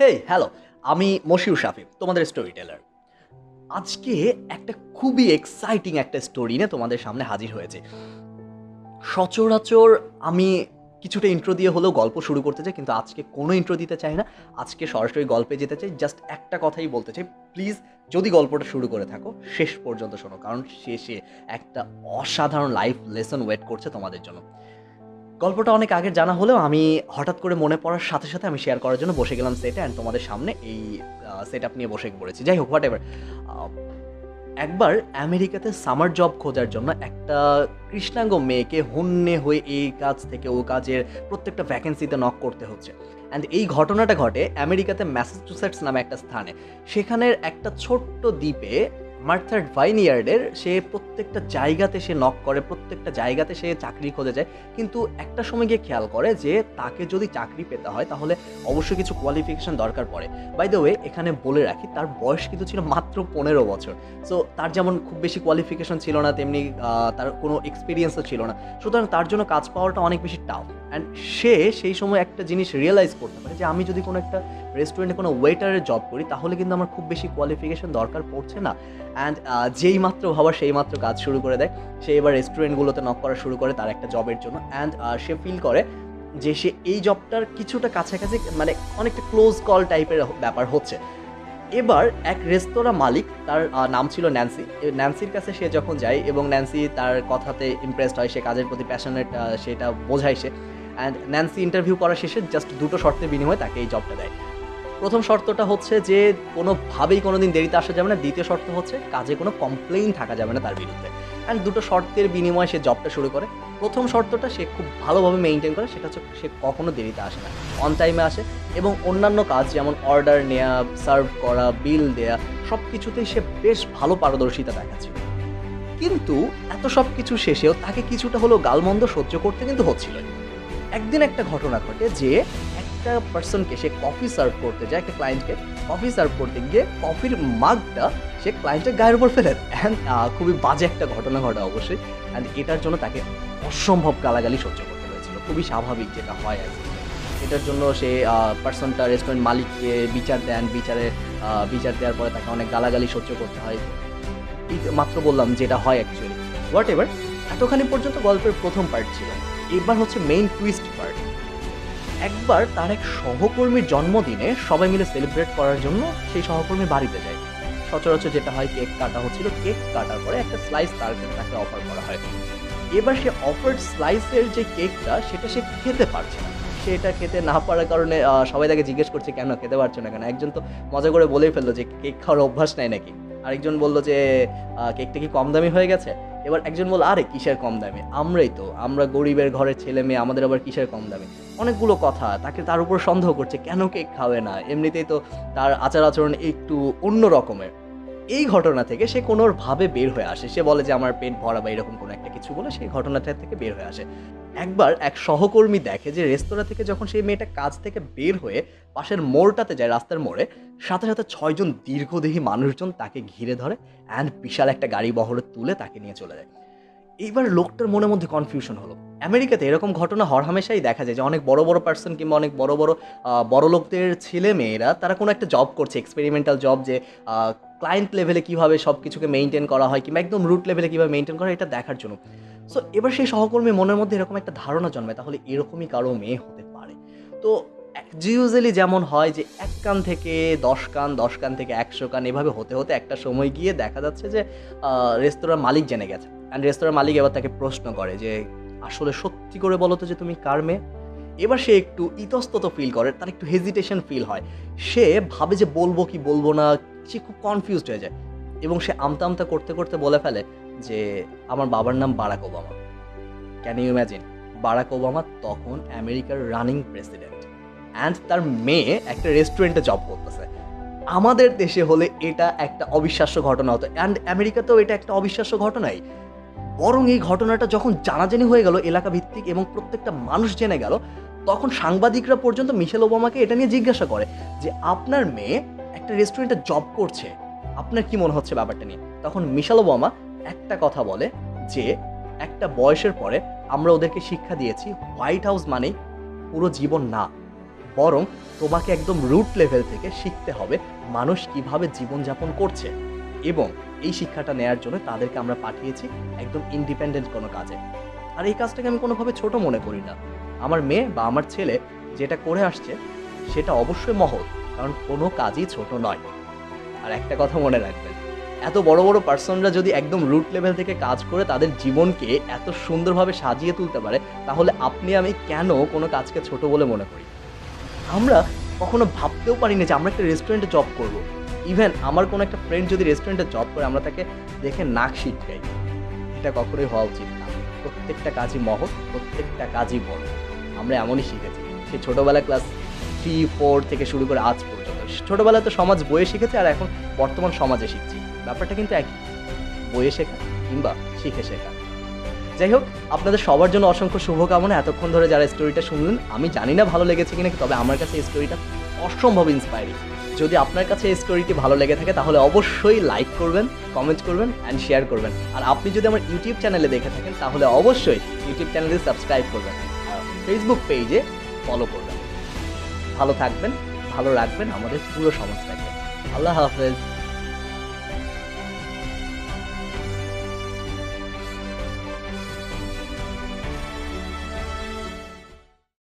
হেই, hello, আমি মশিউর শাফি, তোমাদের story teller. আজকে একটা খুবই এক্সাইটিং একটা স্টোরি নিয়ে তোমাদের সামনে হাজির হয়েছে। সচরাচর আমি কিছুটা ইন্ট্রো দিয়ে হলেও গল্প শুরু করতে চাই, কিন্তু আজকে কোনো ইন্ট্রো দিতে চাই না, আজকে সরাসরি গল্পে যেতে চাই। জাস্ট একটা কথাই বলতে চাই, প্লিজ যদি গল্পটা শুরু করে থাকো শেষ পর্যন্ত শোনো, কারণ শেষে একটা অসাধারণ লাইফ লেসন ওয়েট করছে তোমাদের জন্য। গল্পটা অনেক আগে জানা হলেও আমি হঠাৎ করে মনে পড়ার সাথে সাথে আমি শেয়ার করার জন্য বসে গেলাম সেটে, অ্যান্ড তোমাদের সামনে এই সেট আপ নিয়ে বসে পড়েছি। যাই হোক, হোয়াট এভার, একবার আমেরিকাতে সামার জব খোঁজার জন্য একটা কৃষ্ণাঙ্গ মেয়েকে হন্যে হয়ে এই কাজ থেকে ও কাজের প্রত্যেকটা ভ্যাকেন্সিতে নক করতে হচ্ছে। অ্যান্ড এই ঘটনাটা ঘটে আমেরিকাতে ম্যাসাচুসেটস নামে একটা স্থানে। সেখানের একটা ছোট্ট দ্বীপে মার্থার্ড ভাইনিয়ার্ডের সে প্রত্যেকটা জায়গাতে সে নক করে, প্রত্যেকটা জায়গাতে সে চাকরি খোঁজে যায়, কিন্তু একটা সময় গিয়ে খেয়াল করে যে তাকে যদি চাকরি পেতে হয় তাহলে অবশ্যই কিছু কোয়ালিফিকেশান দরকার পড়ে। বাই দ্য ওয়ে, এখানে বলে রাখি তার বয়স কিন্তু ছিল মাত্র 15 বছর। সো তার যেমন খুব বেশি কোয়ালিফিকেশান ছিল না, তেমনি তার কোনো এক্সপিরিয়েন্সও ছিল না, সুতরাং তার জন্য কাজ পাওয়াটা অনেক বেশি টাফ। অ্যান্ড সে সেই সময় একটা জিনিস রিয়েলাইজ করতে পারে যে আমি যদি কোনো একটা রেস্টুরেন্টে কোনো ওয়েটারের জব করি তাহলে কিন্তু আমার খুব বেশি কোয়ালিফিকেশান দরকার পড়ছে না। অ্যান্ড যেই মাত্র ভাবা সেই মাত্র কাজ শুরু করে দেয় সে। এবার রেস্টুরেন্টগুলোতে নক করা শুরু করে তার একটা জবের জন্য। অ্যান্ড সে ফিল করে যে সে এই জবটার কিছুটা কাছাকাছি, মানে অনেকটা ক্লোজ কল টাইপের ব্যাপার হচ্ছে। এবার এক রেস্তোরাঁ মালিক, তার নাম ছিল ন্যান্সি, ন্যান্সির কাছে সে যখন যায় এবং ন্যান্সি তার কথাতে ইমপ্রেসড হয়, সে কাজের প্রতি প্যাশনেট সেটা বোঝায় সে। অ্যান্ড ন্যান্সি ইন্টারভিউ করা শেষে জাস্ট 2 শর্তের বিনিময়ে তাকে এই জবটা দেয়। প্রথম শর্তটা হচ্ছে যে কোনোভাবেই কোনো দিন দেরিতে আসা যাবে না, দ্বিতীয় শর্ত হচ্ছে কাজে কোনো কমপ্লেইন থাকা যাবে না তার বিরুদ্ধে। অ্যান্ড 2 শর্তের বিনিময়ে সে জবটা শুরু করে। প্রথম শর্তটা সে খুব ভালোভাবে মেনটেন করে, সেটা হচ্ছে সে কখনো দেরিতে আসে না, অন টাইমে আসে এবং অন্যান্য কাজ যেমন অর্ডার নেওয়া, সার্ভ করা, বিল দেয়া, সব কিছুতেই সে বেশ ভালো পারদর্শিতা দেখাচ্ছিল। কিন্তু এত সব কিছু শেষেও তাকে কিছুটা হলেও গালমন্দ সহ্য করতে কিন্তু হচ্ছিল। একদিন একটা ঘটনা ঘটে যে একটা পার্সনকে সে কফি সার্ভ করতে যায়, একটা ক্লায়েন্টকে কফি সার্ভ করতে গিয়ে কফির মাগটা সে ক্লায়েন্টের গায়ের উপর ফেলে। অ্যান্ড খুবই বাজে একটা ঘটনা ঘটে অবশ্যই। অ্যান্ড এটার জন্য তাকে অসম্ভব গালাগালি সহ্য করতে হয়েছিল, খুবই স্বাভাবিক যেটা হয়। এটার জন্য সে পার্সনটা রেস্টুরেন্ট মালিককে বিচার দেন, বিচার দেওয়ার পরে তাকে অনেক গালাগালি সহ্য করতে হয়, মাত্র বললাম যেটা হয় অ্যাকচুয়ালি। হোয়াট এভার, এতখানি পর্যন্ত গল্পের প্রথম পার্ট ছিল। এবার হচ্ছে মেইন টুইস্ট পার্ট। একবার তার এক সহকর্মীর জন্মদিনে সবাই মিলে সেলিব্রেট করার জন্য সেই সহকর্মী বাড়িতে যায়। সচরাচর যেটা হয়, কেক কাটা হচ্ছিল, কেক কাটার পরে একটা স্লাইস তাকে অফার করা হয়। এবার সে অফার্ড স্লাইসের যে কেকটা সেটা সে খেতে পারছে না। সেটা খেতে না পারার কারণে সবাই তাকে জিজ্ঞেস করছে কেন খেতে পারছো না কেন। একজন তো মজা করে বলেই ফেললো যে কেক খাওয়ার অভ্যাস নাই নাকি, আরেকজন বললো যে কেকটা কি কম দামি হয়ে গেছে। এবার একজন বলল, আরে কিসের কম দামি, আমরাই তো, আমরা গরিবের ঘরের ছেলে মেয়ে, আমাদের আবার কিসের কম দামি। অনেকগুলো কথা তাকে, তার উপর সন্দেহ করছে কেন কেক খাবে না, এমনিতেই তো তার আচার আচরণ একটু অন্য রকমের। এই ঘটনা থেকে সে কোনোভাবে বের হয়ে আসে, সে বলে যে আমার পেট ভরা বা এরকম কোনো একটা কিছু বলে সেই ঘটনাটা থেকে বের হয়ে আসে। একবার এক সহকর্মী দেখে যে রেস্তোরাঁ থেকে যখন সেই মেয়েটা কাজ থেকে বের হয়ে পাশের মোড়টাতে যায়, রাস্তার মোড়ে, সাথে সাথে 6জন দীর্ঘদেহী মানুষজন তাকে ঘিরে ধরে অ্যান্ড বিশাল একটা গাড়ি বহরে তুলে তাকে নিয়ে চলে যায়। এইবার লোকটার মনের মধ্যে কনফিউশন হলো। আমেরিকাতে এরকম ঘটনা হরহামেশাই দেখা যায় যে অনেক বড় বড় পার্সন কিংবা অনেক বড় লোকদের ছেলে মেয়েরা তারা কোনো একটা জব করছে, এক্সপেরিমেন্টাল জব, যে ক্লায়েন্ট লেভেলে কীভাবে সব কিছুকে মেনটেন করা হয় কিংবা একদম রুট লেভেলে কীভাবে মেনটেন করা হয় এটা দেখার জন্য। সো এবার সেই সহকর্মী মনের মধ্যে এরকম একটা ধারণা জন্মায়, তাহলে এরকমই কারো মেয়ে হতে পারে। তো ইউজুয়ালি যেমন হয় যে 1 কান থেকে 10 কান, 10 কান থেকে 100 কান, এভাবে হতে হতে একটা সময় গিয়ে দেখা যাচ্ছে যে রেস্তোরাঁর মালিক জেনে গেছে। অ্যান্ড রেস্তোরাঁর মালিক এবার তাকে প্রশ্ন করে যে আসলে সত্যি করে বলো তো যে তুমি কার মেয়ে। এবার সে একটু ইতস্তত ফিল করে, তার একটু হেজিটেশন ফিল হয়, সে ভাবে যে বলবো কি বলবো না, সে খুব কনফিউজড হয়ে যায় এবং সে আমতা আমতা করতে করতে বলে ফেলে যে আমার বাবার নাম Barack Obama. Can you imagine, Barack Obama তখন আমেরিকার রানিং প্রেসিডেন্ট অ্যান্ড তার মেয়ে একটা রেস্টুরেন্টে জব করতেছে। আমাদের দেশে হলে এটা একটা অবিশ্বাস্য ঘটনা হতো, অ্যান্ড আমেরিকাতেও এটা একটা অবিশ্বাস্য ঘটনাই। বরং এই ঘটনাটা যখন জানাজানি হয়ে গেল এলাকা ভিত্তিক এবং প্রত্যেকটা মানুষ জেনে গেল, তখন সাংবাদিকরা পর্যন্ত মিশেল ওবামাকে এটা নিয়ে জিজ্ঞাসা করে যে আপনার মেয়ে একটা রেস্টুরেন্টে জব করছে, আপনার কি মনে হচ্ছে ব্যাপারটা নিয়ে। তখন মিশেল ওবামা একটা কথা বলে যে একটা বয়সের পরে আমরা ওদেরকে শিক্ষা দিয়েছি হোয়াইট হাউস মানে পুরো জীবন না, বরং তোমাকে একদম রুট লেভেল থেকে শিখতে হবে মানুষ কীভাবে জীবনযাপন করছে। এবং এই শিক্ষাটা নেওয়ার জন্য তাদেরকে আমরা পাঠিয়েছি একদম ইন্ডিপেন্ডেন্ট কোনো কাজে। আর এই কাজটাকে আমি কোনোভাবে ছোট মনে করি না। আমার মেয়ে বা আমার ছেলে যেটা করে আসছে সেটা অবশ্যই মহৎ, কারণ কোনো কাজই ছোট নয়। আর একটা কথা মনে রাখবেন, এত বড় বড় পার্সনরা যদি একদম রুট লেভেল থেকে কাজ করে তাদের জীবনকে এত সুন্দরভাবে সাজিয়ে তুলতে পারে, তাহলে আপনি আমি কেন কোনো কাজকে ছোট বলে মনে করি? আমরা কখনো ভাবতেও পারি না যে আমরা একটা রেস্টুরেন্টে জব করব। ইভেন আমার কোনো একটা ফ্রেন্ড যদি রেস্টুরেন্টে জব করে আমরা তাকে দেখে নাক শিটকাই। এটা কখনোই হওয়া উচিত না। প্রত্যেকটা কাজই মহৎ, প্রত্যেকটা কাজই বড়। আমরা এমনই শিখেছি, সে ছোটোবেলা ক্লাস 3-4 থেকে শুরু করে আজ পর্যন্ত। ছোটোবেলায় তো সমাজ বইয়ে শিখেছে, আর এখন বর্তমান সমাজে শিখছি। ব্যাপারটা কিন্তু একই, বইয়ে শেখা কিংবা শিখে শেখা। যাই হোক, আপনাদের সবার জন্য অসংখ্য শুভকামনা। এতক্ষণ ধরে যারা স্টোরিটা শুনলেন, আমি জানি না ভালো লেগেছে কিনা, তবে আমার কাছে এই স্টোরিটা অসম্ভব ইন্সপায়ারিং। যদি আপনার কাছে এই স্টোরিটি ভালো লেগে থাকে তাহলে অবশ্যই লাইক করবেন, কমেন্ট করবেন অ্যান্ড শেয়ার করবেন। আর আপনি যদি আমার ইউটিউব চ্যানেলে দেখে থাকেন তাহলে অবশ্যই ইউটিউব চ্যানেলে সাবস্ক্রাইব করবেন, ফেসবুক পেজে ফলো করবেন। ভালো থাকবেন, ভালো রাখবেন আমাদের পুরো সমাজটাকে। আল্লাহ হাফেজ।